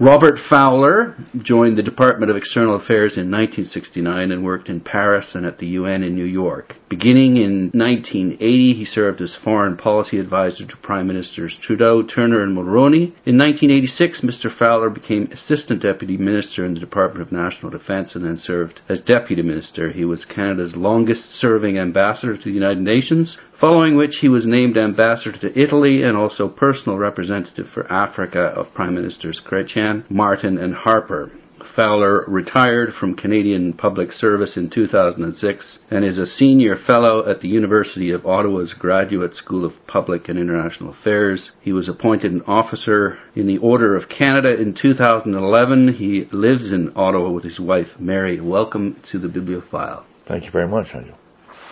Robert Fowler joined the Department of External Affairs in 1969 and worked in Paris and at the UN in New York. Beginning in 1980, he served as foreign policy advisor to Prime Ministers Trudeau, Turner, and Mulroney. In 1986, Mr. Fowler became Assistant Deputy Minister in the Department of National Defence and then served as Deputy Minister. He was Canada's longest-serving ambassador to the United Nations, following which he was named ambassador to Italy and also personal representative for Africa of Prime Ministers Chrétien, Martin, and Harper. Fowler retired from Canadian public service in 2006 and is a senior fellow at the University of Ottawa's Graduate School of Public and International Affairs. He was appointed an officer in the Order of Canada in 2011. He lives in Ottawa with his wife, Mary. Welcome to the Bibliophile. Thank you very much, Andrew.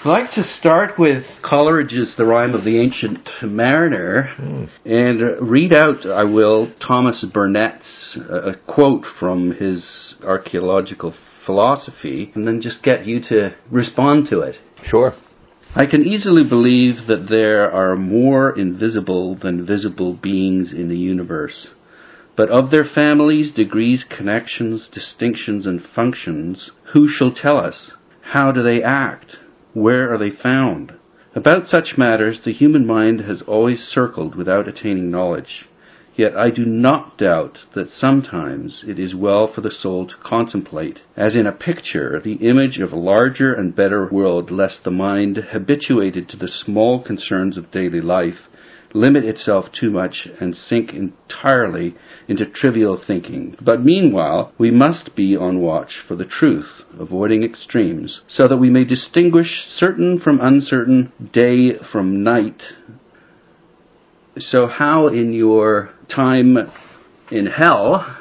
I'd like to start with Coleridge's The Rime of the Ancient Mariner and read out, I will, Thomas Burnett's a quote from his archaeological philosophy and then just get you to respond to it. Sure. I can easily believe that there are more invisible than visible beings in the universe, but of their families, degrees, connections, distinctions, and functions, who shall tell us? How do they act? Where are they found? About such matters the human mind has always circled without attaining knowledge. Yet I do not doubt that sometimes it is well for the soul to contemplate, as in a picture, the image of a larger and better world, lest the mind, habituated to the small concerns of daily life, limit itself too much and sink entirely into trivial thinking. But meanwhile, we must be on watch for the truth, avoiding extremes, so that we may distinguish certain from uncertain, day from night. So how in your time in hell,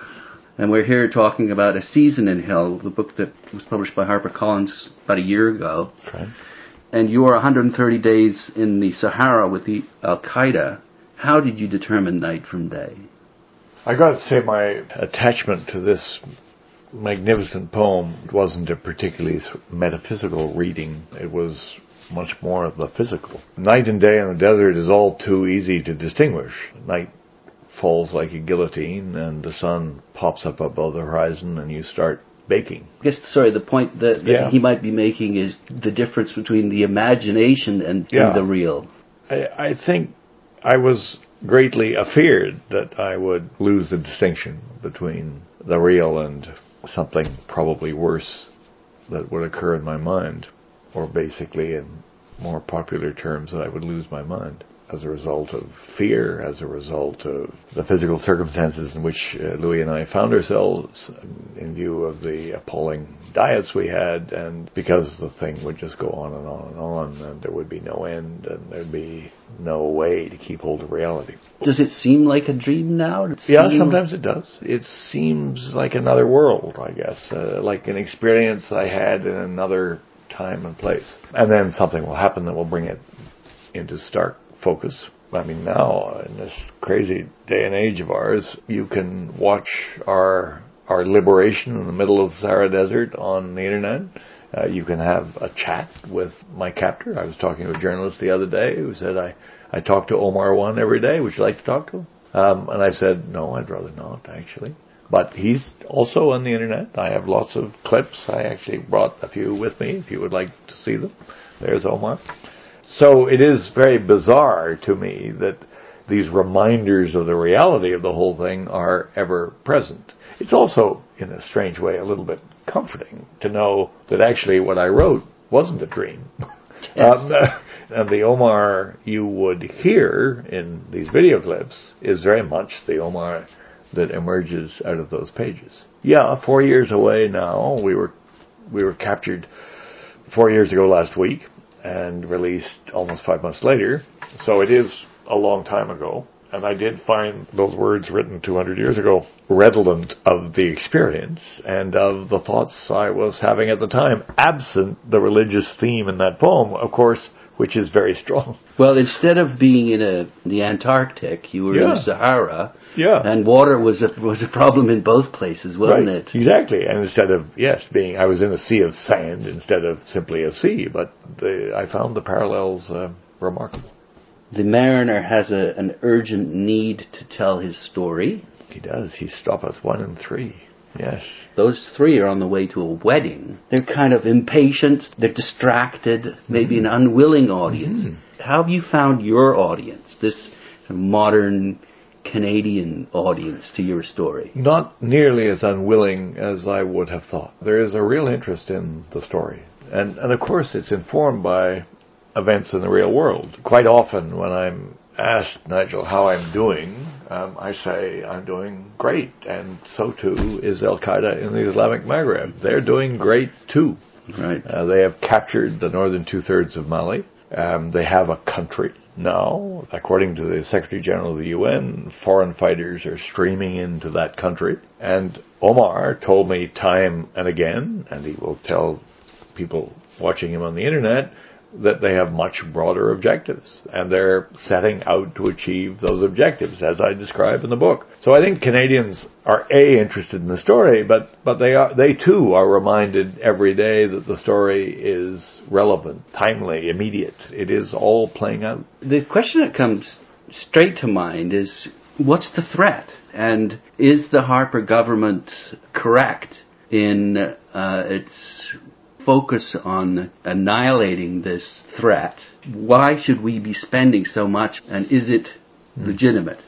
and we're here talking about A Season in Hell, the book that was published by HarperCollins about a year ago, okay. And you were 130 days in the Sahara with the Al-Qaeda. How did you determine night from day? I got to say my attachment to this magnificent poem wasn't a particularly metaphysical reading. It was much more of the physical. Night and day in the desert is all too easy to distinguish. Night falls like a guillotine and the sun pops up above the horizon and you start baking. I guess, the point that he might be making is the difference between the imagination and the real. I think I was greatly afeared that I would lose the distinction between the real and something probably worse that would occur in my mind, or basically in more popular terms that I would lose my mind as a result of fear, as a result of the physical circumstances in which Louis and I found ourselves in view of the appalling diets we had, and because the thing would just go on and on and on, and there would be no end, and there'd be no way to keep hold of reality. Does it seem like a dream now? Sometimes it does. It seems like another world, I guess, like an experience I had in another time and place. And then something will happen that will bring it into stark focus. I mean, now, in this crazy day and age of ours, you can watch our liberation in the middle of the Sahara Desert on the internet. You can have a chat with my captor. I was talking to a journalist the other day who said, I talk to Omar one every day. Would you like to talk to him? And I said, no, I'd rather not, actually. But he's also on the internet. I have lots of clips. I actually brought a few with me if you would like to see them. There's Omar. So it is very bizarre to me that these reminders of the reality of the whole thing are ever present. It's also, in a strange way, a little bit comforting to know that actually what I wrote wasn't a dream. Yes. And the Omar you would hear in these video clips is very much the Omar that emerges out of those pages. 4 years away now. We were captured 4 years ago last week and released almost 5 months later, so it is a long time ago, and I did find those words written 200 years ago redolent of the experience and of the thoughts I was having at the time, absent the religious theme in that poem, of course, which is very strong. Well, instead of being in the Antarctic, you were in the Sahara, and water was a problem in both places, wasn't it? Exactly, and instead of, I was in a sea of sand instead of simply a sea, but I found the parallels remarkable. The mariner has an urgent need to tell his story. He does. He stops us 1 and 3. Yes. Those three are on the way to a wedding. They're kind of impatient. They're distracted. Maybe an unwilling audience. Mm-hmm. How have you found your audience, this modern Canadian audience, to your story? Not nearly as unwilling as I would have thought. There is a real interest in the story. And of course, it's informed by events in the real world. Quite often when I'm asked, Nigel, how I'm doing, I say I'm doing great, and so too is Al-Qaeda in the Islamic Maghreb. They're doing great too. Right. They have captured the northern two-thirds of Mali. They have a country now. According to the Secretary General of the UN, foreign fighters are streaming into that country. And Omar told me time and again, and he will tell people watching him on the internet, that they have much broader objectives, and they're setting out to achieve those objectives, as I describe in the book. So I think Canadians are interested in the story, but they too are reminded every day that the story is relevant, timely, immediate. It is all playing out. The question that comes straight to mind is, what's the threat, and is the Harper government correct in its focus on annihilating this threat? Why should we be spending so much, and is it legitimate?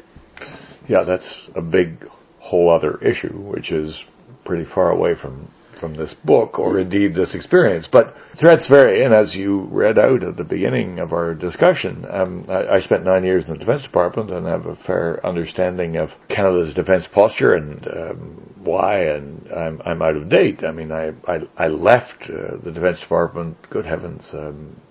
Yeah, that's a big whole other issue, which is pretty far away from this book, or indeed this experience. But threats vary, and as you read out at the beginning of our discussion, I spent 9 years in the Defense Department and have a fair understanding of Canada's defense posture and why, and I'm out of date. I mean, I left the Defense Department, good heavens,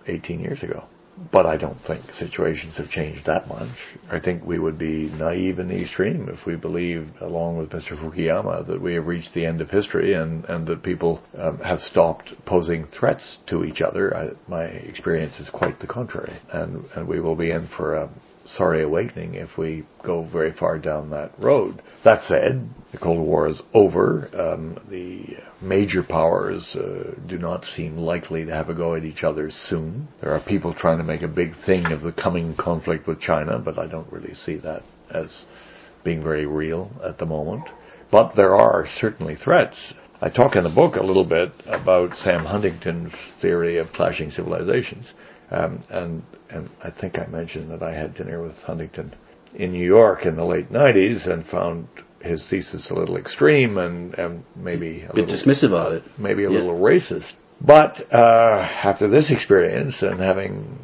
18 years ago. But I don't think situations have changed that much. I think we would be naive in the extreme if we believed, along with Mr. Fukuyama, that we have reached the end of history and that people have stopped posing threats to each other. My experience is quite the contrary. And we will be in for a sorry awakening if we go very far down that road. That said, the Cold War is over. The major powers do not seem likely to have a go at each other soon. There are people trying to make a big thing of the coming conflict with China, but I don't really see that as being very real at the moment. But there are certainly threats. I talk in the book a little bit about Sam Huntington's theory of clashing civilizations. And I think I mentioned that I had dinner with Huntington in New York in the late 90s and found his thesis a little extreme and maybe a little dismissive of it, maybe a little racist. But after this experience and having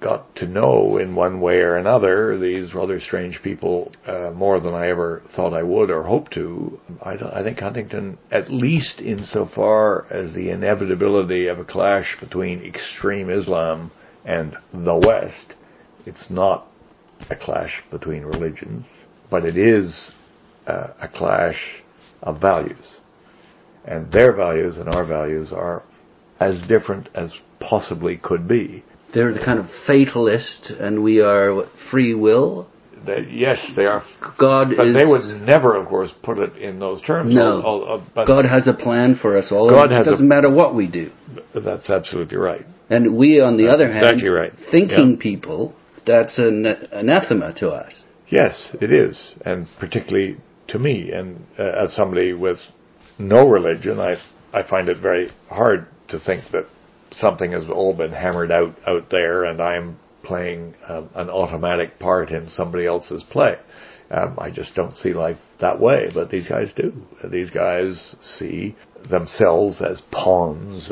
got to know in one way or another these rather strange people more than I ever thought I would or hoped to, I think Huntington, at least insofar as the inevitability of a clash between extreme Islam and the West, it's not a clash between religions, but it is a clash of values. And their values and our values are as different as possibly could be. They're the kind of fatalist, and we are free will? Yes, they are. God is... But they would never, of course, put it in those terms. No. But God has a plan for us all. It doesn't matter what we do. That's absolutely right. And we, on the other hand, exactly right. Thinking people, that's an anathema to us. Yes, it is, and particularly to me. And as somebody with no religion, I find it very hard to think that something has all been hammered out there, and I'm playing an automatic part in somebody else's play. I just don't see life that way, but these guys do. These guys see themselves as pawns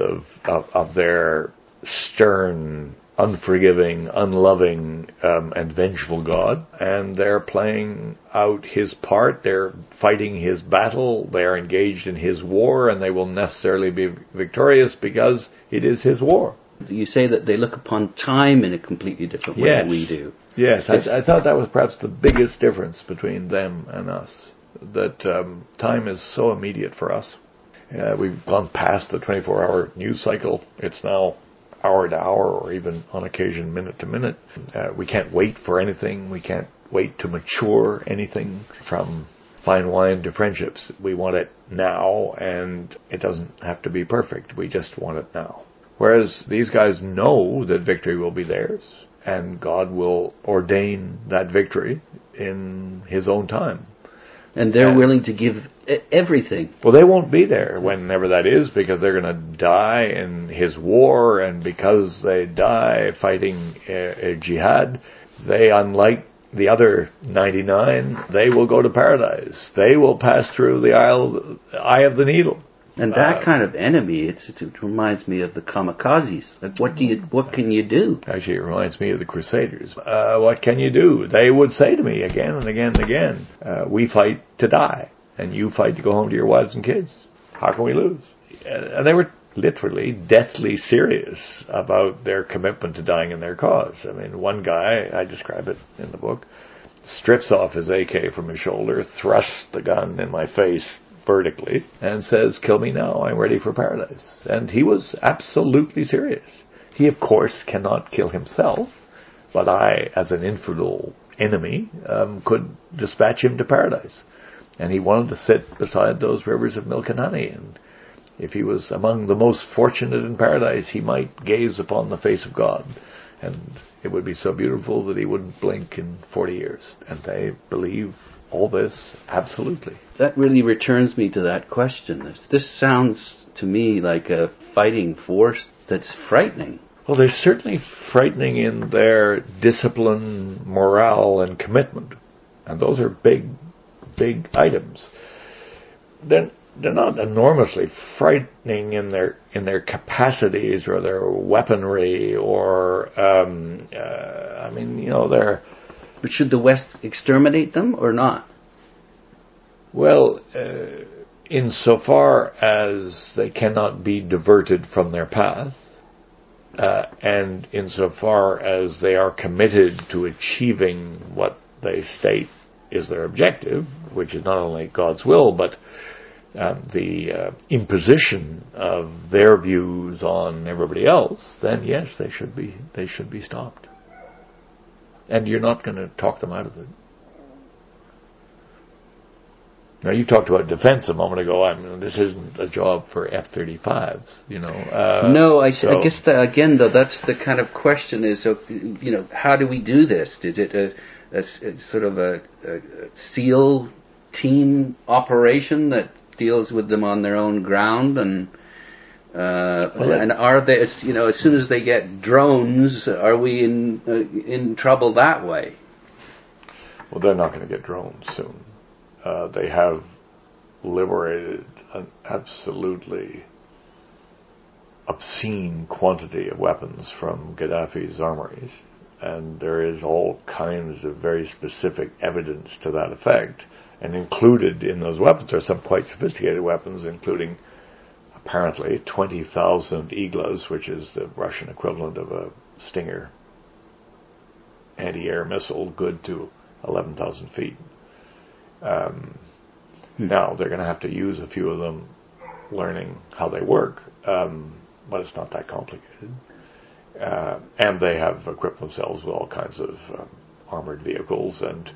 of their stern, unforgiving, unloving, and vengeful God, and they're playing out his part, they're fighting his battle, they're engaged in his war, and they will necessarily be victorious because it is his war. You say that they look upon time in a completely different way than we do. Yes, I thought that was perhaps the biggest difference between them and us, that time is so immediate for us. We've gone past the 24-hour news cycle. It's now hour to hour, or even on occasion minute to minute. We can't wait for anything. We can't wait to mature anything, from fine wine to friendships. We want it now, and it doesn't have to be perfect. We just want it now. Whereas these guys know that victory will be theirs, and God will ordain that victory in his own time. And they're willing to give everything. Well, they won't be there whenever that is, because they're going to die in his war, and because they die fighting jihad, they, unlike the other 99, they will go to paradise. They will pass through the eye of the needle. And that kind of enemy, it reminds me of the kamikazes. Like, what can you do? Actually, it reminds me of the Crusaders. What can you do? They would say to me again and again and again, we fight to die, and you fight to go home to your wives and kids. How can we lose? And they were literally deathly serious about their commitment to dying in their cause. I mean, one guy, I describe it in the book, strips off his AK from his shoulder, thrusts the gun in my face, vertically, and says, kill me now, I'm ready for paradise. And he was absolutely serious. He, of course, cannot kill himself, but I, as an infidel enemy, could dispatch him to paradise. And he wanted to sit beside those rivers of milk and honey, and if he was among the most fortunate in paradise, he might gaze upon the face of God, and it would be so beautiful that he wouldn't blink in 40 years. And they believe all this, absolutely. That really returns me to that question. This sounds to me like a fighting force that's frightening. Well, they're certainly frightening in their discipline, morale, and commitment. And those are big, big items. They're not enormously frightening in their capacities or their weaponry or, they're... But should the West exterminate them or not? Well, insofar as they cannot be diverted from their path, and insofar as they are committed to achieving what they state is their objective, which is not only God's will, but the imposition of their views on everybody else, then yes, they should be stopped. And you're not going to talk them out of it. Now, you talked about defense a moment ago. I mean, this isn't a job for F-35s, you know. I guess, again, though, that's the kind of question is, how do we do this? Is it a sort of a SEAL team operation that deals with them on their own ground? And are they, as soon as they get drones, are we in trouble that way? Well, they're not going to get drones soon. They have liberated an absolutely obscene quantity of weapons from Gaddafi's armories, and there is all kinds of very specific evidence to that effect. And included in those weapons are some quite sophisticated weapons, including apparently 20,000 Iglas, which is the Russian equivalent of a Stinger anti-air missile, good to 11,000 feet. Now, they're going to have to use a few of them learning how they work, but it's not that complicated. And they have equipped themselves with all kinds of armored vehicles and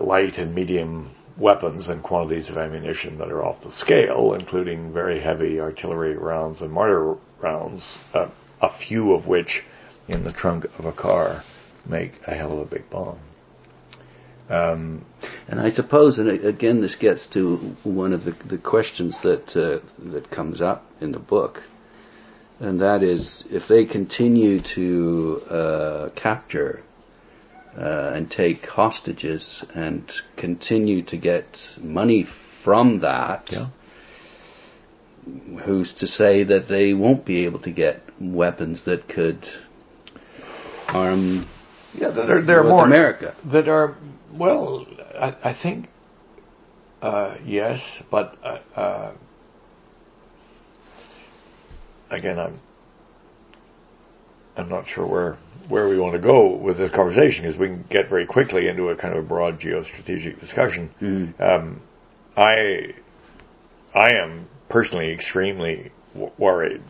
light and medium weapons and quantities of ammunition that are off the scale, including very heavy artillery rounds and mortar rounds, a few of which in the trunk of a car make a hell of a big bomb. And I suppose, and again, this gets to one of the questions that comes up in the book, and that is, if they continue to capture and take hostages and continue to get money from that, who's to say that they won't be able to get weapons that could harm America? That are... Well, I think, yes, but again, I'm not sure where we want to go with this conversation, because we can get very quickly into a kind of a broad geostrategic discussion. Mm-hmm. I am personally extremely worried,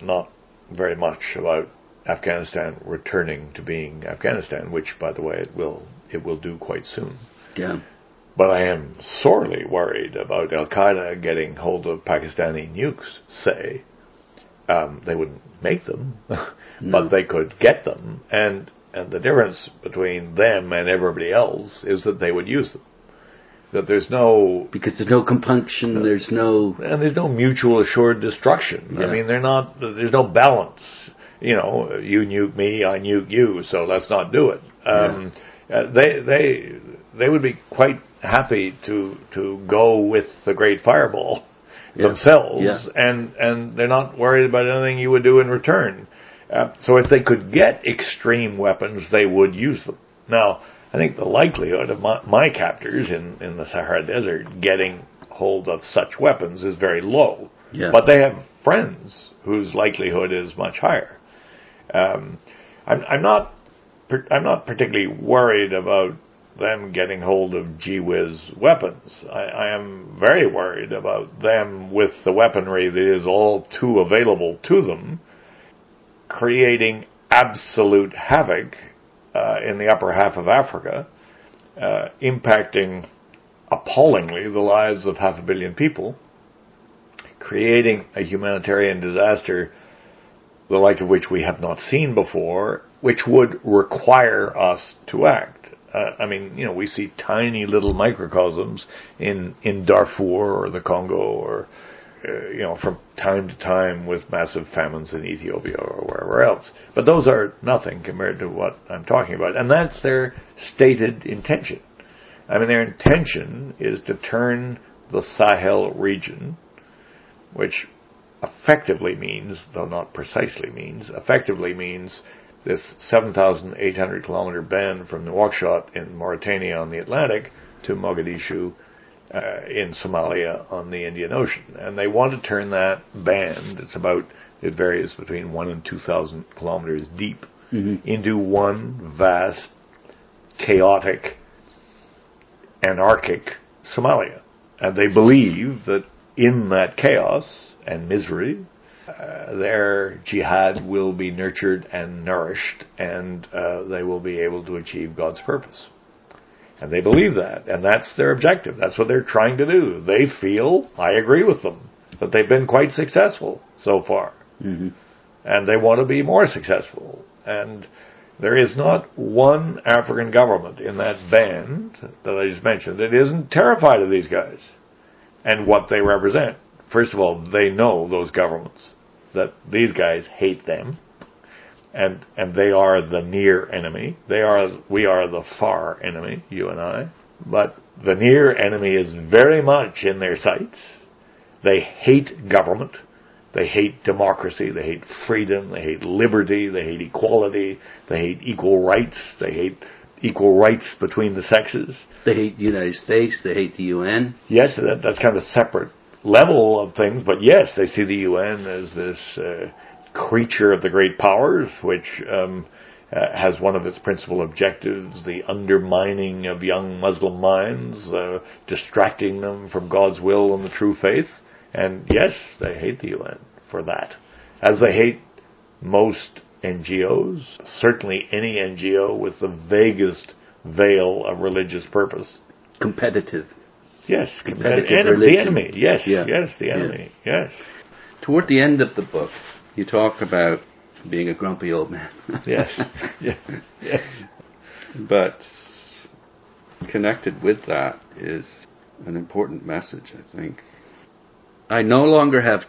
not very much about Afghanistan returning to being Afghanistan, which, by the way, it will do quite soon. Yeah. But I am sorely worried about Al-Qaeda getting hold of Pakistani nukes, say. They wouldn't make them, but they could get them. And the difference between them and everybody else is that they would use them. that there's no... Because there's no compunction, there's no... And there's no mutual assured destruction. Yeah. I mean, they're not... There's no balance. You know, you nuke me, I nuke you, so let's not do it. They would be quite happy to go with the Great Fireball themselves, and they're not worried about anything you would do in return. So if they could get extreme weapons, they would use them. Now, I think the likelihood of my captors in the Sahara Desert getting hold of such weapons is very low. Yeah. But they have friends whose likelihood is much higher. I'm not particularly worried about them getting hold of gee whiz weapons. I am very worried about them with the weaponry that is all too available to them, creating absolute havoc in the upper half of Africa, impacting appallingly the lives of 500 million people, creating a humanitarian disaster the like of which we have not seen before, which would require us to act. I mean, you know, we see tiny little microcosms in Darfur or the Congo or, you know, from time to time with massive famines in Ethiopia or wherever else. But those are nothing compared to what I'm talking about. And that's their stated intention. I mean, their intention is to turn the Sahel region, which effectively means, though not precisely means, effectively means this 7,800-kilometer band from Nwakshat in Mauritania on the Atlantic to Mogadishu in Somalia on the Indian Ocean. And they want to turn that band, it varies between 1 and 2,000 kilometers deep, into one vast, chaotic, anarchic Somalia. And they believe that in that chaos and misery, their jihad will be nurtured and nourished, and they will be able to achieve God's purpose. And they believe that, and that's their objective. That's what they're trying to do. They feel, I agree with them, that they've been quite successful so far. Mm-hmm. And they want to be more successful. And there is not one African government in that band that I just mentioned that isn't terrified of these guys and what they represent. First of all, they know, those governments, that these guys hate them, and they are the near enemy. We are the far enemy, you and I. But the near enemy is very much in their sights. They hate government. They hate democracy. They hate freedom. They hate liberty. They hate equality. They hate equal rights. They hate equal rights between the sexes. They hate the United States. They hate the UN. Yes, that's kind of separate level of things, but yes, they see the UN as this creature of the great powers, which has one of its principal objectives, the undermining of young Muslim minds, distracting them from God's will and the true faith. And yes, they hate the UN for that, as they hate most NGOs, certainly any NGO with the vaguest veil of religious purpose. Competitive. Yes, the enemy. Yes, yes, the enemy. Yes. Toward the end of the book, you talk about being a grumpy old man. Yes. Yes. Yes. But connected with that is an important message, I think. I no longer have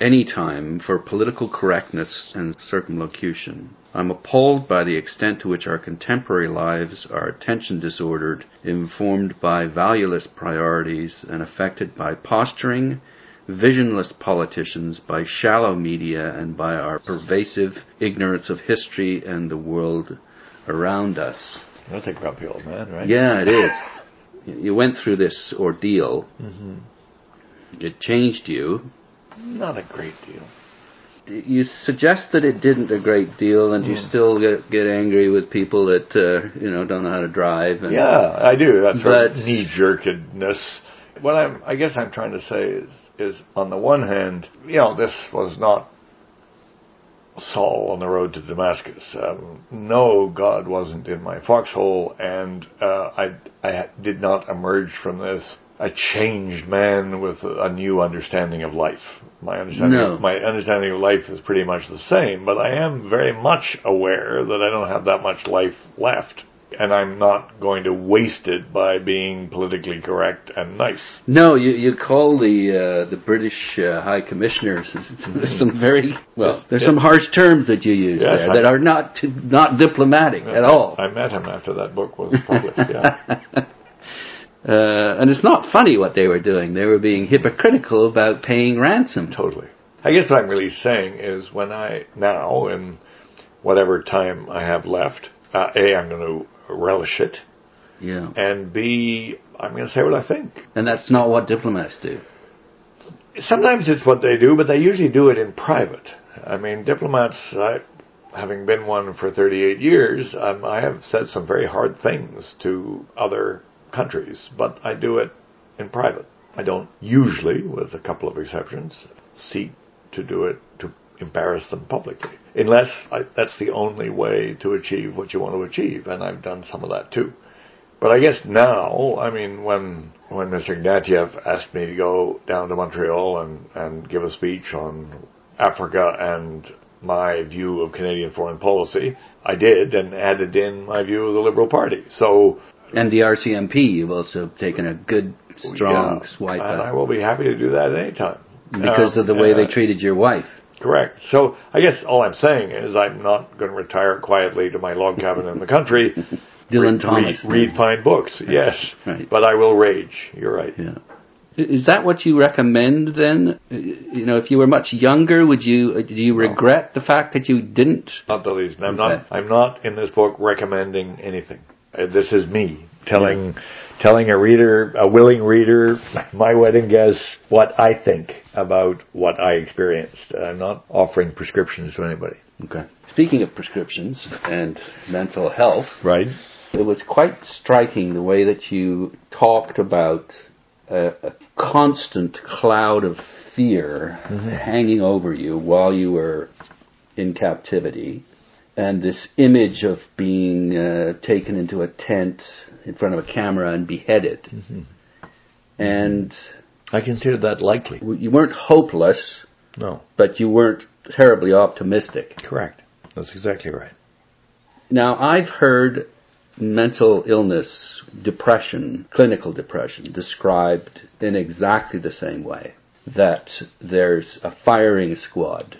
any time, for political correctness and circumlocution. I'm appalled by the extent to which our contemporary lives are attention-disordered, informed by valueless priorities, and affected by posturing, visionless politicians, by shallow media, and by our pervasive ignorance of history and the world around us. That's a grumpy old man, right? Yeah, it is. You went through this ordeal. Mm-hmm. It changed you. Not a great deal. You suggest that it didn't a great deal, and you still get angry with people that don't know how to drive. And I do. That's sort of knee-jerkedness. What I'm trying to say is on the one hand, this was not Saul on the road to Damascus. No, God wasn't in my foxhole, and I did not emerge from this a changed man with a new understanding of life. My understanding of life is pretty much the same, but I am very much aware that I don't have that much life left. and I'm not going to waste it by being politically correct and nice. No, you call the British High Commissioners. There's some very some harsh terms that you use that are not diplomatic at all. I met him after that book was published. And it's not funny what they were doing. They were being hypocritical about paying ransom. Totally. I guess what I'm really saying is when I now, in whatever time I have left, A, I'm going to relish it. Yeah. And B, I'm going to say what I think. And that's not what diplomats do. Sometimes it's what they do, but they usually do it in private. I mean, diplomats, having been one for 38 years, I have said some very hard things to other countries, but I do it in private. I don't usually, with a couple of exceptions, seek to do it to embarrass them publicly, unless that's the only way to achieve what you want to achieve, and I've done some of that too. But I guess now, I mean, when Mr. Ignatieff asked me to go down to Montreal and give a speech on Africa and my view of Canadian foreign policy, I did, and added in my view of the Liberal Party. So... And the RCMP, you've also taken a good, strong swipe at. And I will be happy to do that any time. Because of the way they treated your wife. Correct. So I guess all I'm saying is I'm not going to retire quietly to my log cabin in the country. Dylan Thomas. Read fine books, yes. Right. But I will rage. You're right. Yeah. Is that what you recommend then? You know, if you were much younger, do you regret the fact that you didn't? Not the least. I'm not in this book recommending anything. This is me telling a reader, a willing reader, my wedding guest, what I think about what I experienced. I'm not offering prescriptions to anybody. Okay. Speaking of prescriptions and mental health, right? It was quite striking the way that you talked about a constant cloud of fear hanging over you while you were in captivity. And this image of being taken into a tent in front of a camera and beheaded. Mm-hmm. And I consider that likely. You weren't hopeless. No. But you weren't terribly optimistic. Correct. That's exactly right. Now, I've heard mental illness, depression, clinical depression, described in exactly the same way. That there's a firing squad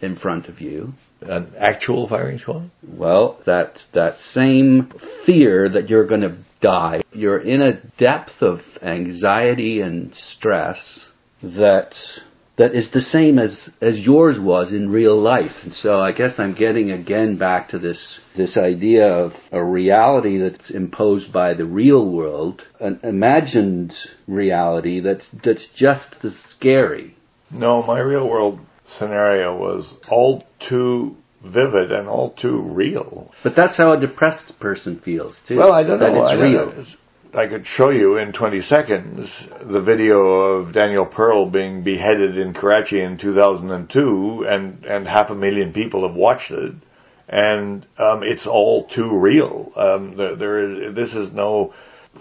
in front of you. An actual firing squad? Well, that same fear that you're going to die. You're in a depth of anxiety and stress that is the same as yours was in real life. And so I guess I'm getting again back to this idea of a reality that's imposed by the real world, an imagined reality that's just as scary. No, my real world scenario was all too vivid and all too real. But that's how a depressed person feels, too. Well, I don't know. It's real. I could show you in 20 seconds the video of Daniel Pearl being beheaded in Karachi in 2002, and 500,000 people have watched it, and it's all too real. This is no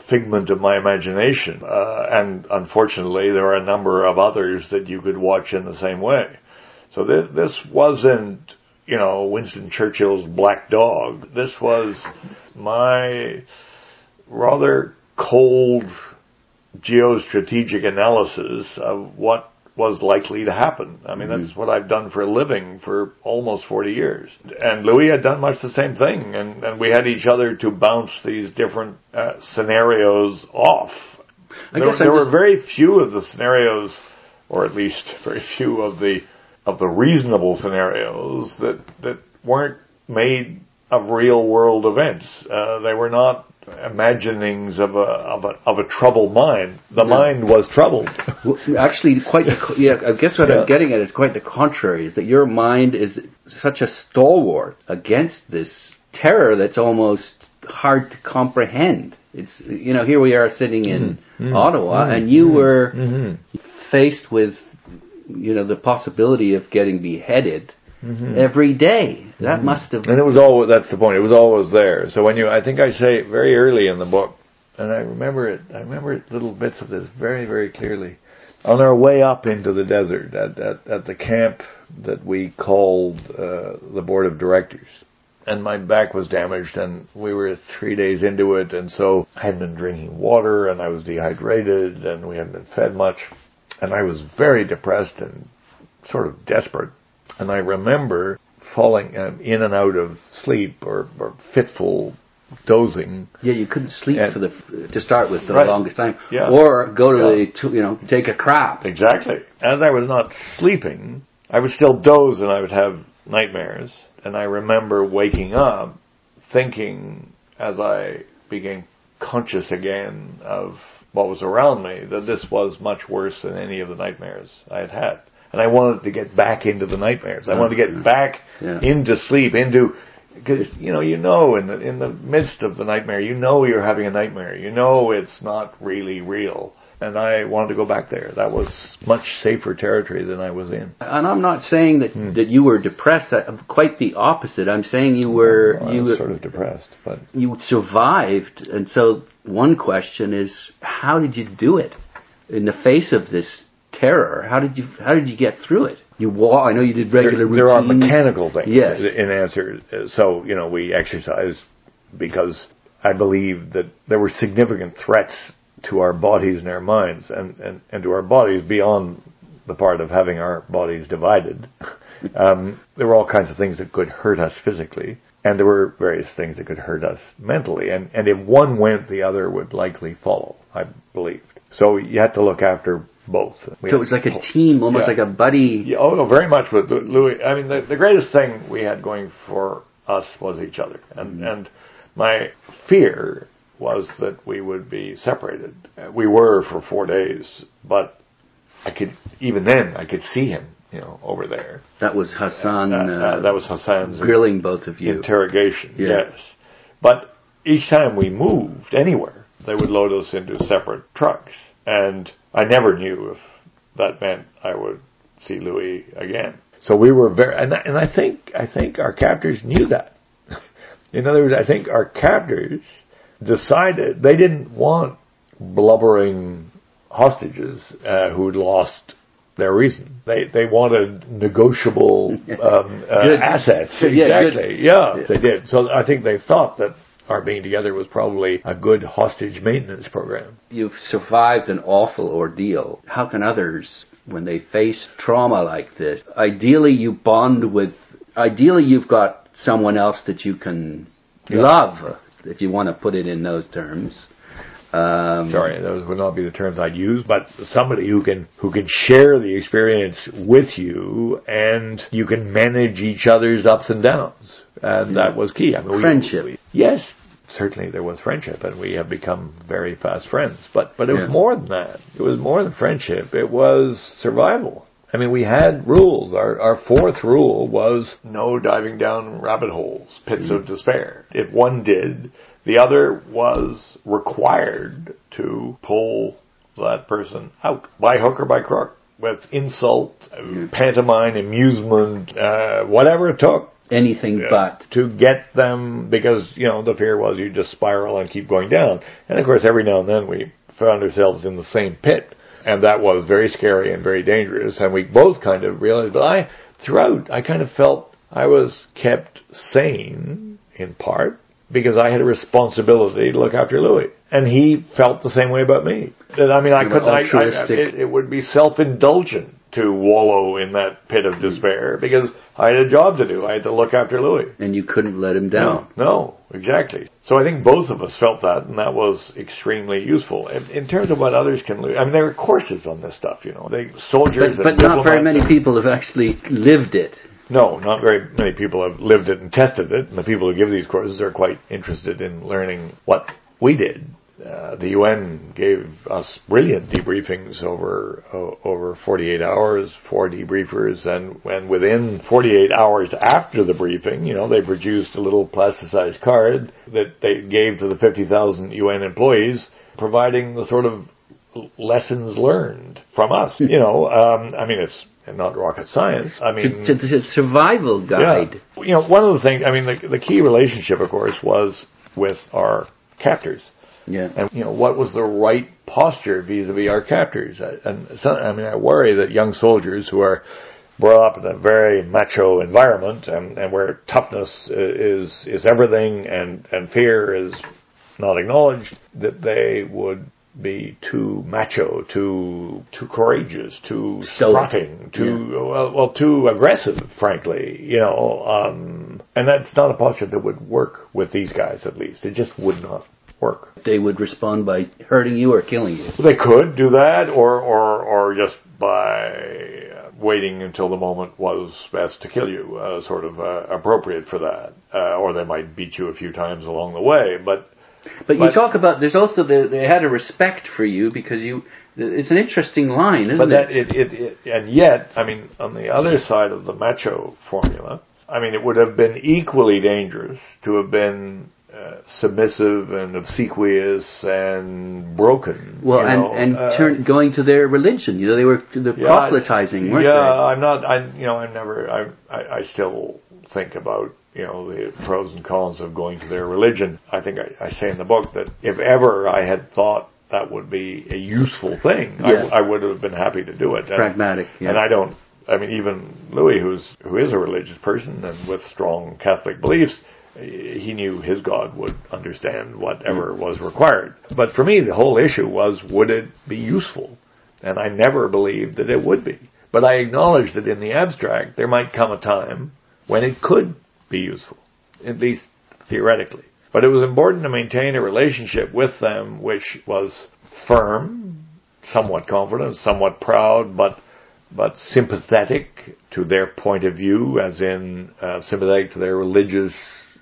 figment of my imagination, and unfortunately there are a number of others that you could watch in the same way. So this wasn't, you know, Winston Churchill's Black Dog. This was my rather cold geostrategic analysis of what was likely to happen. I mean, that's what I've done for a living for almost 40 years. And Louis had done much the same thing, and we had each other to bounce these different scenarios off. There were very few of the scenarios, or at least very few of the reasonable scenarios that weren't made of real world events. They were not imaginings of a troubled mind. The mind was troubled. Actually, I guess what I'm getting at is quite the contrary. Is that your mind is such a stalwart against this terror that's almost hard to comprehend. It's, you know, here we are sitting in Ottawa, and you were faced with, you know, the possibility of getting beheaded every day. That must have been... And it was always, that's the point, it was always there. So when I think I say very early in the book, and I remember little bits of this very, very clearly. On our way up into the desert, at the camp that we called the Board of Directors, and my back was damaged, and we were 3 days into it, and so I hadn't been drinking water, and I was dehydrated, and we hadn't been fed much, and I was very depressed and sort of desperate. And I remember falling in and out of sleep or fitful dozing. Yeah, you couldn't sleep to start with for right. the longest time, yeah. or go to yeah. the take a crap. Exactly. As I was not sleeping, I would still doze, and I would have nightmares. And I remember waking up, thinking as I became conscious again of what was around me, that this was much worse than any of the nightmares I had had. And I wanted to get back into the nightmares. I wanted to get back into sleep, because in the midst of the nightmare, you're having a nightmare. It's not really real. And I wanted to go back there. That was much safer territory than I was in. And I'm not saying that you were depressed. Quite the opposite. I'm saying you were... Well, I was sort of depressed, but... You survived. And so one question is, how did you do it in the face of this terror? How did you get through it? I know you did regular routine. There are mechanical things in answer. So, we exercised because I believed that there were significant threats to our bodies and our minds, and to our bodies beyond the part of having our bodies divided. There were all kinds of things that could hurt us physically, and there were various things that could hurt us mentally. And if one went, the other would likely follow, I believed. So you had to look after both. So it was like a team, almost like a buddy. Yeah, very much with Louis. I mean, the greatest thing we had going for us was each other. And my fear was that we would be separated. We were for 4 days, but even then I could see him, over there. That was Hassan. That was Hassan's grilling both of you. Interrogation. Yeah. Yes, but each time we moved anywhere, they would load us into separate trucks, and I never knew if that meant I would see Louis again. So we were very, and I think our captors knew that. In other words, I think our captors decided they didn't want blubbering hostages who'd lost their reason. They wanted negotiable assets. Exactly. Yeah, they did. So I think they thought that our being together was probably a good hostage maintenance program. You've survived an awful ordeal. How can others, when they face trauma like this, ideally you've got someone else that you can love, if you want to put it in those terms. Sorry, those would not be the terms I'd use, but somebody who can share the experience with you, and you can manage each other's ups and downs. And that was key. I mean, friendship. Yes, certainly there was friendship, and we have become very fast friends. But it was more than that. It was more than friendship. It was survival. I mean, we had rules. Our fourth rule was no diving down rabbit holes, pits of despair. If one did, the other was required to pull that person out by hook or by crook, with insult, pantomime, amusement, whatever it took. Anything but. To get them, because, the fear was you just spiral and keep going down. And, of course, every now and then we found ourselves in the same pit. And that was very scary and very dangerous. And we both kind of realized, but throughout, I kind of felt I was kept sane, in part, because I had a responsibility to look after Louis. And he felt the same way about me. And, I mean, it would be self-indulgent to wallow in that pit of despair, because I had a job to do. I had to look after Louis. And you couldn't let him down. No, exactly. So I think both of us felt that, and that was extremely useful. In terms of what others can lose, I mean, there are courses on this stuff, soldiers... But not very many people have actually lived it. No, not very many people have lived it and tested it, and the people who give these courses are quite interested in learning what we did. The UN gave us brilliant debriefings over 48 hours, 4 debriefers, and within 48 hours after the briefing, they produced a little plasticized card that they gave to the 50,000 UN employees, providing the sort of lessons learned from us. I mean, it's not rocket science. I mean, it's a survival guide. Yeah. One of the things, I mean, the key relationship, of course, was with our captors. Yeah. And, what was the right posture vis-a-vis our captors? And I worry that young soldiers who are brought up in a very macho environment, and where toughness is everything, and fear is not acknowledged, that they would be too macho, too courageous, too strutting, too aggressive, frankly, and that's not a posture that would work with these guys, at least. It just would not work. They would respond by hurting you or killing you. They could do that, or just by waiting until the moment was best to kill you, appropriate for that. Or they might beat you a few times along the way, But you talk about, there's also, they had a respect for you because you, it's an interesting line, isn't it? And yet, I mean, on the other side of the macho formula, I mean, it would have been equally dangerous to have been submissive and obsequious and broken. Well, going to their religion, they were proselytizing, weren't they? Yeah, I still think about the pros and cons of going to their religion. I think I say in the book that if ever I had thought that would be a useful thing, yes, I would have been happy to do it. Pragmatic, yeah. And I don't. I mean, even Louis, who is a religious person and with strong Catholic beliefs, he knew his God would understand whatever was required. But for me, the whole issue was, would it be useful? And I never believed that it would be. But I acknowledged that in the abstract, there might come a time when it could be useful, at least theoretically. But it was important to maintain a relationship with them which was firm, somewhat confident, somewhat proud, but sympathetic to their point of view, as in sympathetic to their religious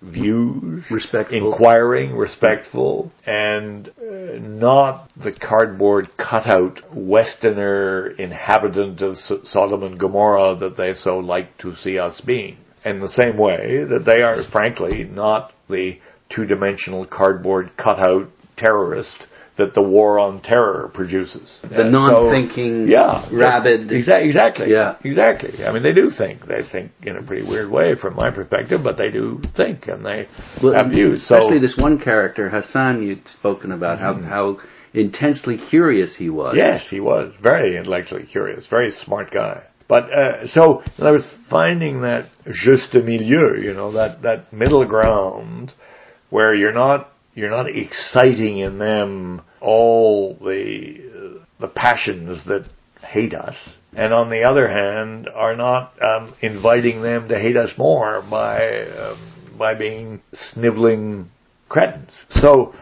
views, respectful, inquiring, respectful, and not the cardboard cutout Westerner inhabitant of Sodom and Gomorrah that they so like to see us being. In the same way that they are, frankly, not the two-dimensional cardboard cutout terrorist that the war on terror produces. The non-thinking, rabid. Exactly. Yeah. Exactly. I mean, they do think. They think in a pretty weird way from my perspective, but they do think, and they have views. Especially this one character, Hassan, you'd spoken about, how intensely curious he was. Yes, he was. Very intellectually curious. Very smart guy. But I was finding that juste milieu, that middle ground where you're not exciting in them all the passions that hate us, and on the other hand, are not inviting them to hate us more by being sniveling cretins. So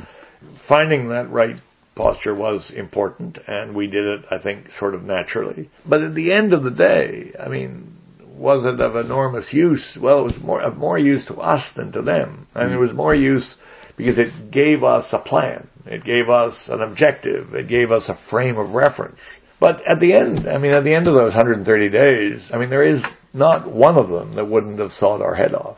finding that right posture was important, and we did it, I think, sort of naturally. But at the end of the day, I mean, was it of enormous use? Well, it was of more use to us than to them. I mean, it was more use because it gave us a plan. It gave us an objective. It gave us a frame of reference. But at the end, of those 130 days, there is not one of them that wouldn't have sawed our head off.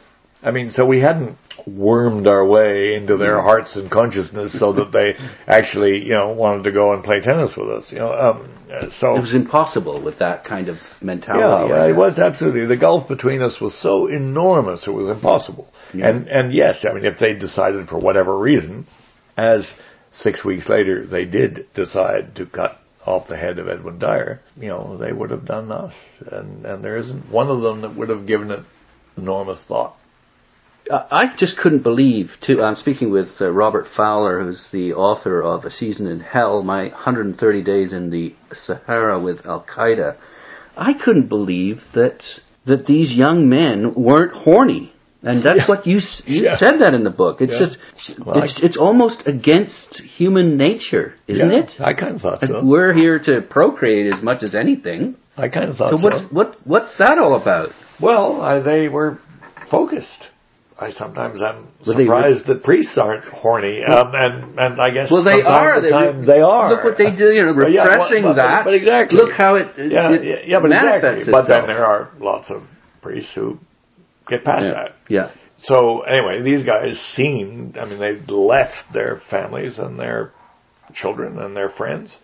So we hadn't wormed our way into their hearts and consciousness so that they actually, wanted to go and play tennis with us. So it was impossible with that kind of mentality. Yeah, it was absolutely. The gulf between us was so enormous, it was impossible. Yeah. And yes, if they decided for whatever reason, as 6 weeks later they did decide to cut off the head of Edwin Dyer, they would have done us. And there isn't one of them that would have given it enormous thought. I just couldn't believe, too. I'm speaking with Robert Fowler, who's the author of A Season in Hell, My 130 Days in the Sahara with Al-Qaeda. I couldn't believe that these young men weren't horny. And that's what you said that in the book. It's just, well, it's almost against human nature, isn't it? I kind of thought so. We're here to procreate as much as anything. I kind of thought so. What's that all about? Well, they were focused. I'm surprised that priests aren't horny, and I guess well, they are. They are. Look what they do, repressing that. But exactly. Look how it manifests itself. But then there are lots of priests who get past that. Yeah. So anyway, these guys seemed. They'd left their families and their children and their friends,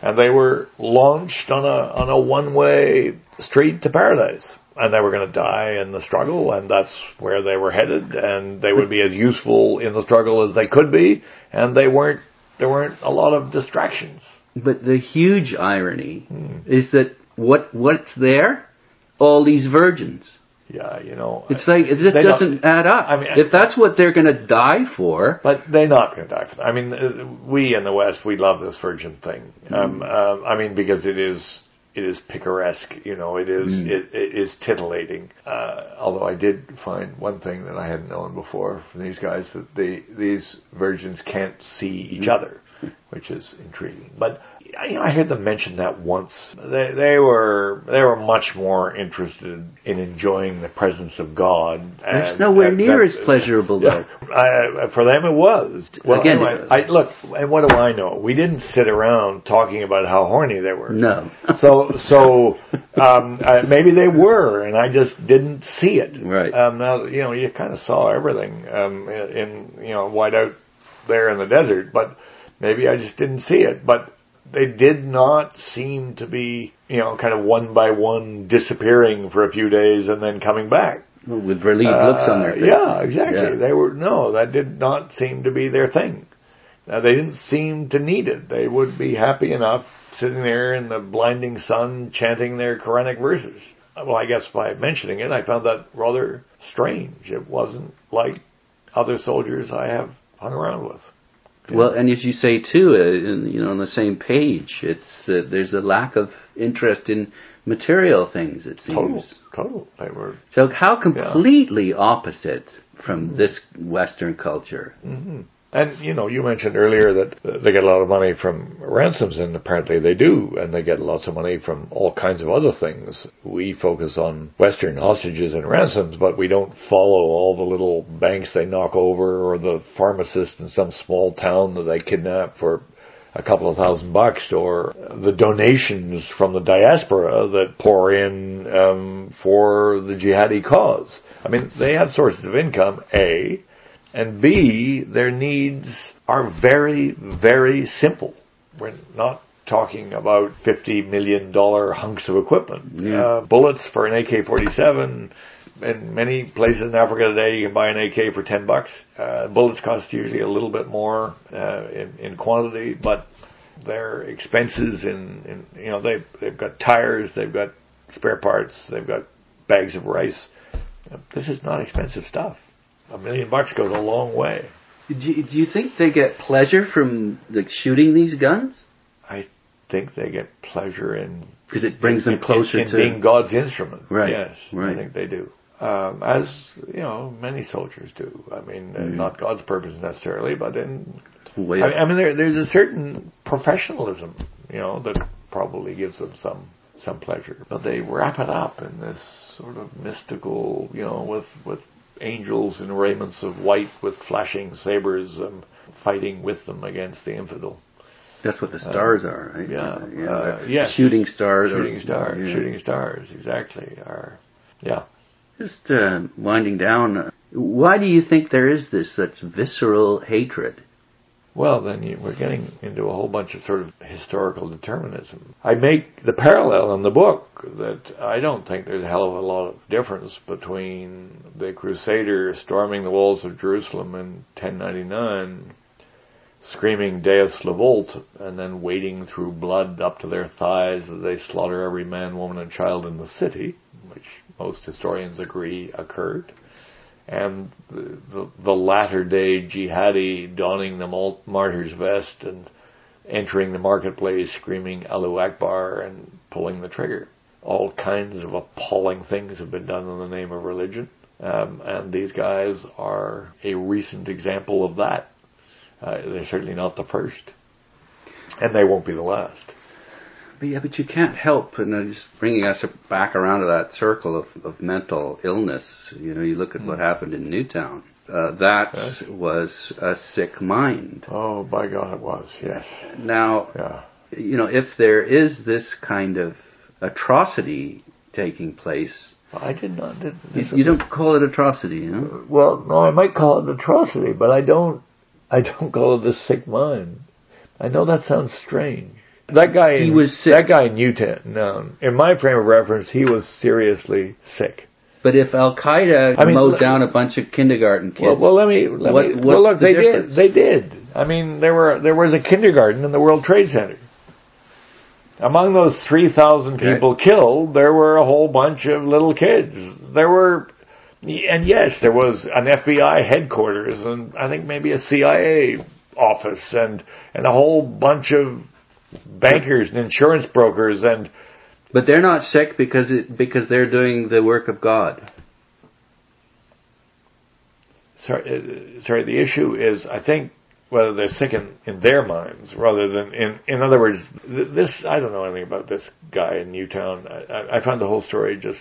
and they were launched on a one-way street to paradise. And they were going to die in the struggle, and that's where they were headed, and they would be as useful in the struggle as they could be, and there weren't a lot of distractions. But the huge irony is that what's there all these virgins. Yeah, you know. It's like, it just doesn't add up. I mean, if that's what they're going to die for. But they're not going to die for that. I mean, we in the West, we love this virgin thing. Mm. I mean, because it is picaresque, you know, it is titillating. Although I did find one thing that I hadn't known before from these guys, that these virgins can't see each other, which is intriguing. But you know, I heard them mention that once. They were much more interested in enjoying the presence of God. It's nowhere near as pleasurable, though. For them, it was. Well, again, anyway, look, and what do I know? We didn't sit around talking about how horny they were. No. So maybe they were, and I just didn't see it. Right. Now, you know, you kind of saw everything wide out there in the desert, but maybe I just didn't see it, but they did not seem to be, you know, kind of one by one disappearing for a few days and then coming back. With relieved looks on their faces. Yeah, exactly. Yeah. That did not seem to be their thing. They didn't seem to need it. They would be happy enough sitting there in the blinding sun chanting their Quranic verses. Well, I guess by mentioning it, I found that rather strange. It wasn't like other soldiers I have hung around with. Well, and as you say too, on the same page, it's there's a lack of interest in material things. It seems total. They were so how completely opposite from this Western culture. Mm-hmm. And you know, you mentioned earlier that they get a lot of money from ransoms, and apparently they do, and they get lots of money from all kinds of other things. We focus on Western hostages and ransoms, but we don't follow all the little banks they knock over or the pharmacist in some small town that they kidnap for a couple of $1,000 bucks, or the donations from the diaspora that pour in for the jihadi cause. I mean, they have sources of income, A, and B, their needs are very, very simple. We're not talking about $50 million hunks of equipment. Yeah. Bullets for an AK-47. In many places in Africa today, you can buy an AK for $10. Bullets cost usually a little bit more in quantity, but their expenses they've got tires, they've got spare parts, they've got bags of rice. This is not expensive stuff. $1 million goes a long way. Do you think they get pleasure from shooting these guns? I think they get pleasure in... Because it brings them closer to... In being God's instrument. Right. Yes, right. I think they do. As, you know, many soldiers do. I mean, not God's purpose necessarily, but in... Well, I mean, there's a certain professionalism, you know, that probably gives them some pleasure. But they wrap it up in this sort of mystical, you know, with angels in raiments of white with flashing sabers fighting with them against the infidel. That's what the stars are, right? Yeah. Yes. Shooting stars. Shooting stars, exactly. Yeah. Just winding down, why do you think there is this such visceral hatred? Well, then we're getting into a whole bunch of sort of historical determinism. I make the parallel in the book that I don't think there's a hell of a lot of difference between the Crusader storming the walls of Jerusalem in 1099, screaming Deus Levolt, and then wading through blood up to their thighs as they slaughter every man, woman, and child in the city, which most historians agree occurred, and the latter-day jihadi donning the martyr's vest and entering the marketplace screaming Allahu Akbar and pulling the trigger. All kinds of appalling things have been done in the name of religion, and these guys are a recent example of that. They're certainly not the first, and they won't be the last. But you can't help, and just bringing us back around to that circle of mental illness. You know, you look at what happened in Newtown. That was a sick mind. Oh, by God, it was, yes. Now, you know, if there is this kind of atrocity taking place... I did not... You don't call it atrocity, you know? Well, no, I might call it atrocity, but I don't call it the sick mind. I know that sounds strange. That guy was sick. That guy in Newtown. No, in my frame of reference, he was seriously sick. But if Al-Qaeda mowed down a bunch of kindergarten kids, well, look, they did. I mean, there was a kindergarten in the World Trade Center. Among those 3,000 people killed, there were a whole bunch of little kids. And yes, there was an FBI headquarters and I think maybe a CIA office and a whole bunch of bankers and insurance brokers and... But they're not sick because they're doing the work of God. Sorry, the issue is, I think, whether they're sick in their minds rather than in other words, this, I don't know anything about this guy in Newtown. I found the whole story just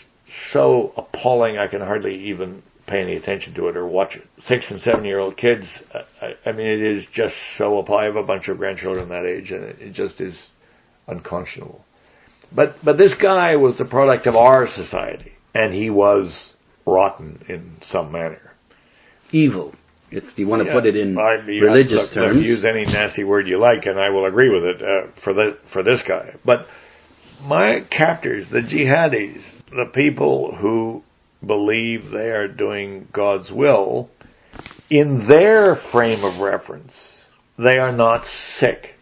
so appalling I can hardly even pay any attention to it or watch it. 6- and 7-year-old kids, I mean, it is just so appalling. I have a bunch of grandchildren that age and it just is unconscionable. But this guy was the product of our society and he was rotten in some manner. Evil, if you want to put it in religious terms. Use any nasty word you like, and I will agree with it for this guy. But my captors, the jihadis, the people who believe they are doing God's will, in their frame of reference, they are not sick.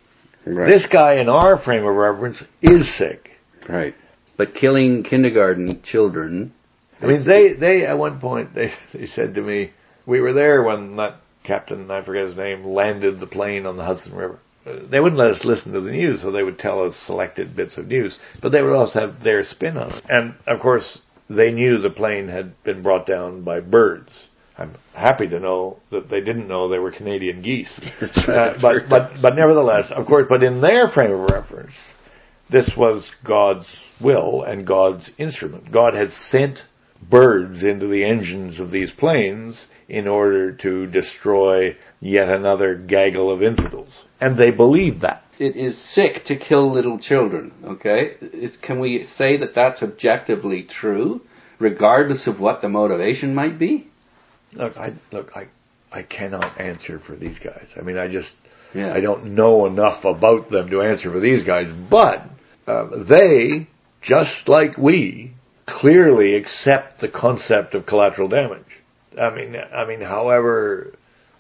Right. This guy, in our frame of reference, is sick. Right. But killing kindergarten children... I mean, they at one point, they said to me, we were there when that captain, I forget his name, landed the plane on the Hudson River. They wouldn't let us listen to the news, so they would tell us selected bits of news. But they would also have their spin on it. And, of course, they knew the plane had been brought down by birds. I'm happy to know that they didn't know they were Canadian geese. But nevertheless, of course, but in their frame of reference, this was God's will and God's instrument. God had sent birds into the engines of these planes in order to destroy yet another gaggle of infidels. And they believe that. It is sick to kill little children, okay? Can we say that that's objectively true, regardless of what the motivation might be? Look, I cannot answer for these guys. I mean, I don't know enough about them to answer for these guys. But they, just like we, clearly accept the concept of collateral damage. I mean, however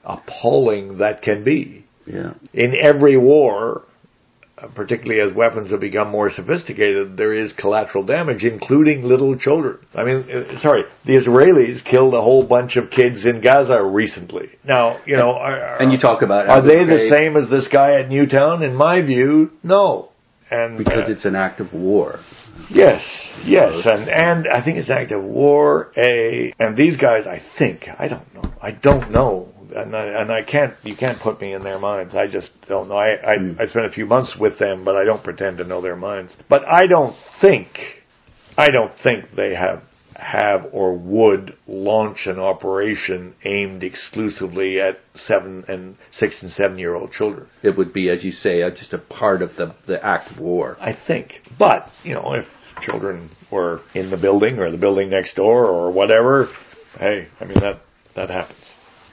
appalling that can be. Yeah. In every war, particularly as weapons have become more sophisticated, there is collateral damage, including little children. I mean, sorry, the Israelis killed a whole bunch of kids in Gaza recently. Now, you know... and you talk about... Are they the same as this guy at Newtown? In my view, no. And because it's an act of war. Yes, and I think it's an act of war. And these guys, I don't know, and I can't. You can't put me in their minds. I just don't know. I spent a few months with them, but I don't pretend to know their minds. But I don't think they have or would launch an operation aimed exclusively at 6- and 7-year-old children. It would be, as you say, just a part of the act of war. I think. But, you know, if children were in the building or the building next door or whatever, hey, I mean, that happens.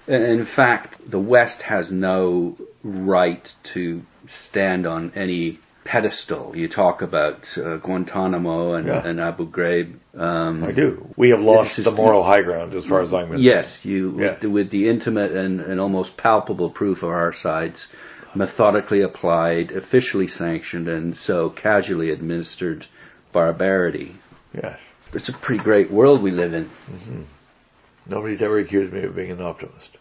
In fact, the West has no right to stand on any pedestal. You talk about Guantanamo and Abu Ghraib. I do. We have lost the moral high ground as far as I'm concerned. Yes, with the intimate and almost palpable proof of our sides, methodically applied, officially sanctioned, and so casually administered barbarity. Yes. It's a pretty great world we live in. Mm-hmm. Nobody's ever accused me of being an optimist.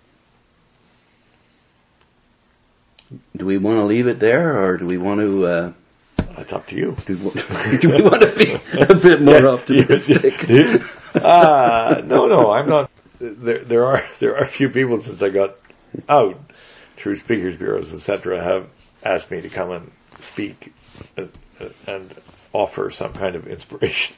Do we want to leave it there, or do we want to... That's up to you. Do we want to be a bit more optimistic? No, I'm not. There are few people since I got out through speakers bureaus, etc., have asked me to come and speak and offer some kind of inspiration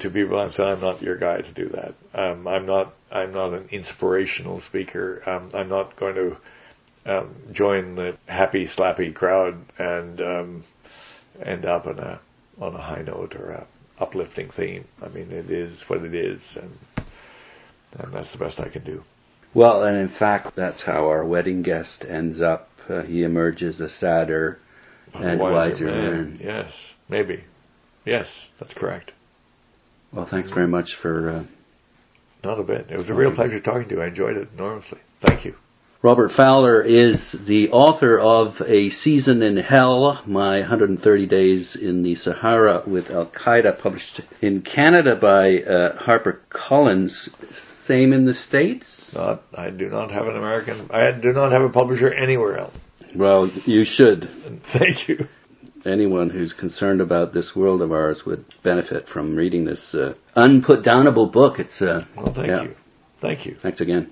to people. I'm saying I'm not your guy to do that. I'm not an inspirational speaker. I'm not going to... join the happy, slappy crowd and end up on a high note or an uplifting theme. I mean, it is what it is, and that's the best I can do. Well, and in fact, that's how our wedding guest ends up. He emerges a sadder and wiser man. Yes, maybe. Yes, that's correct. Well, thanks very much for... Not a bit. It was a real pleasure talking to you. I enjoyed it enormously. Thank you. Robert Fowler is the author of A Season in Hell, My 130 Days in the Sahara with Al-Qaeda, published in Canada by HarperCollins. Same in the States? I do not have an American. I do not have a publisher anywhere else. Well, you should. Thank you. Anyone who's concerned about this world of ours would benefit from reading this unput-downable book. It's, well, thank you. Thank you. Thanks again.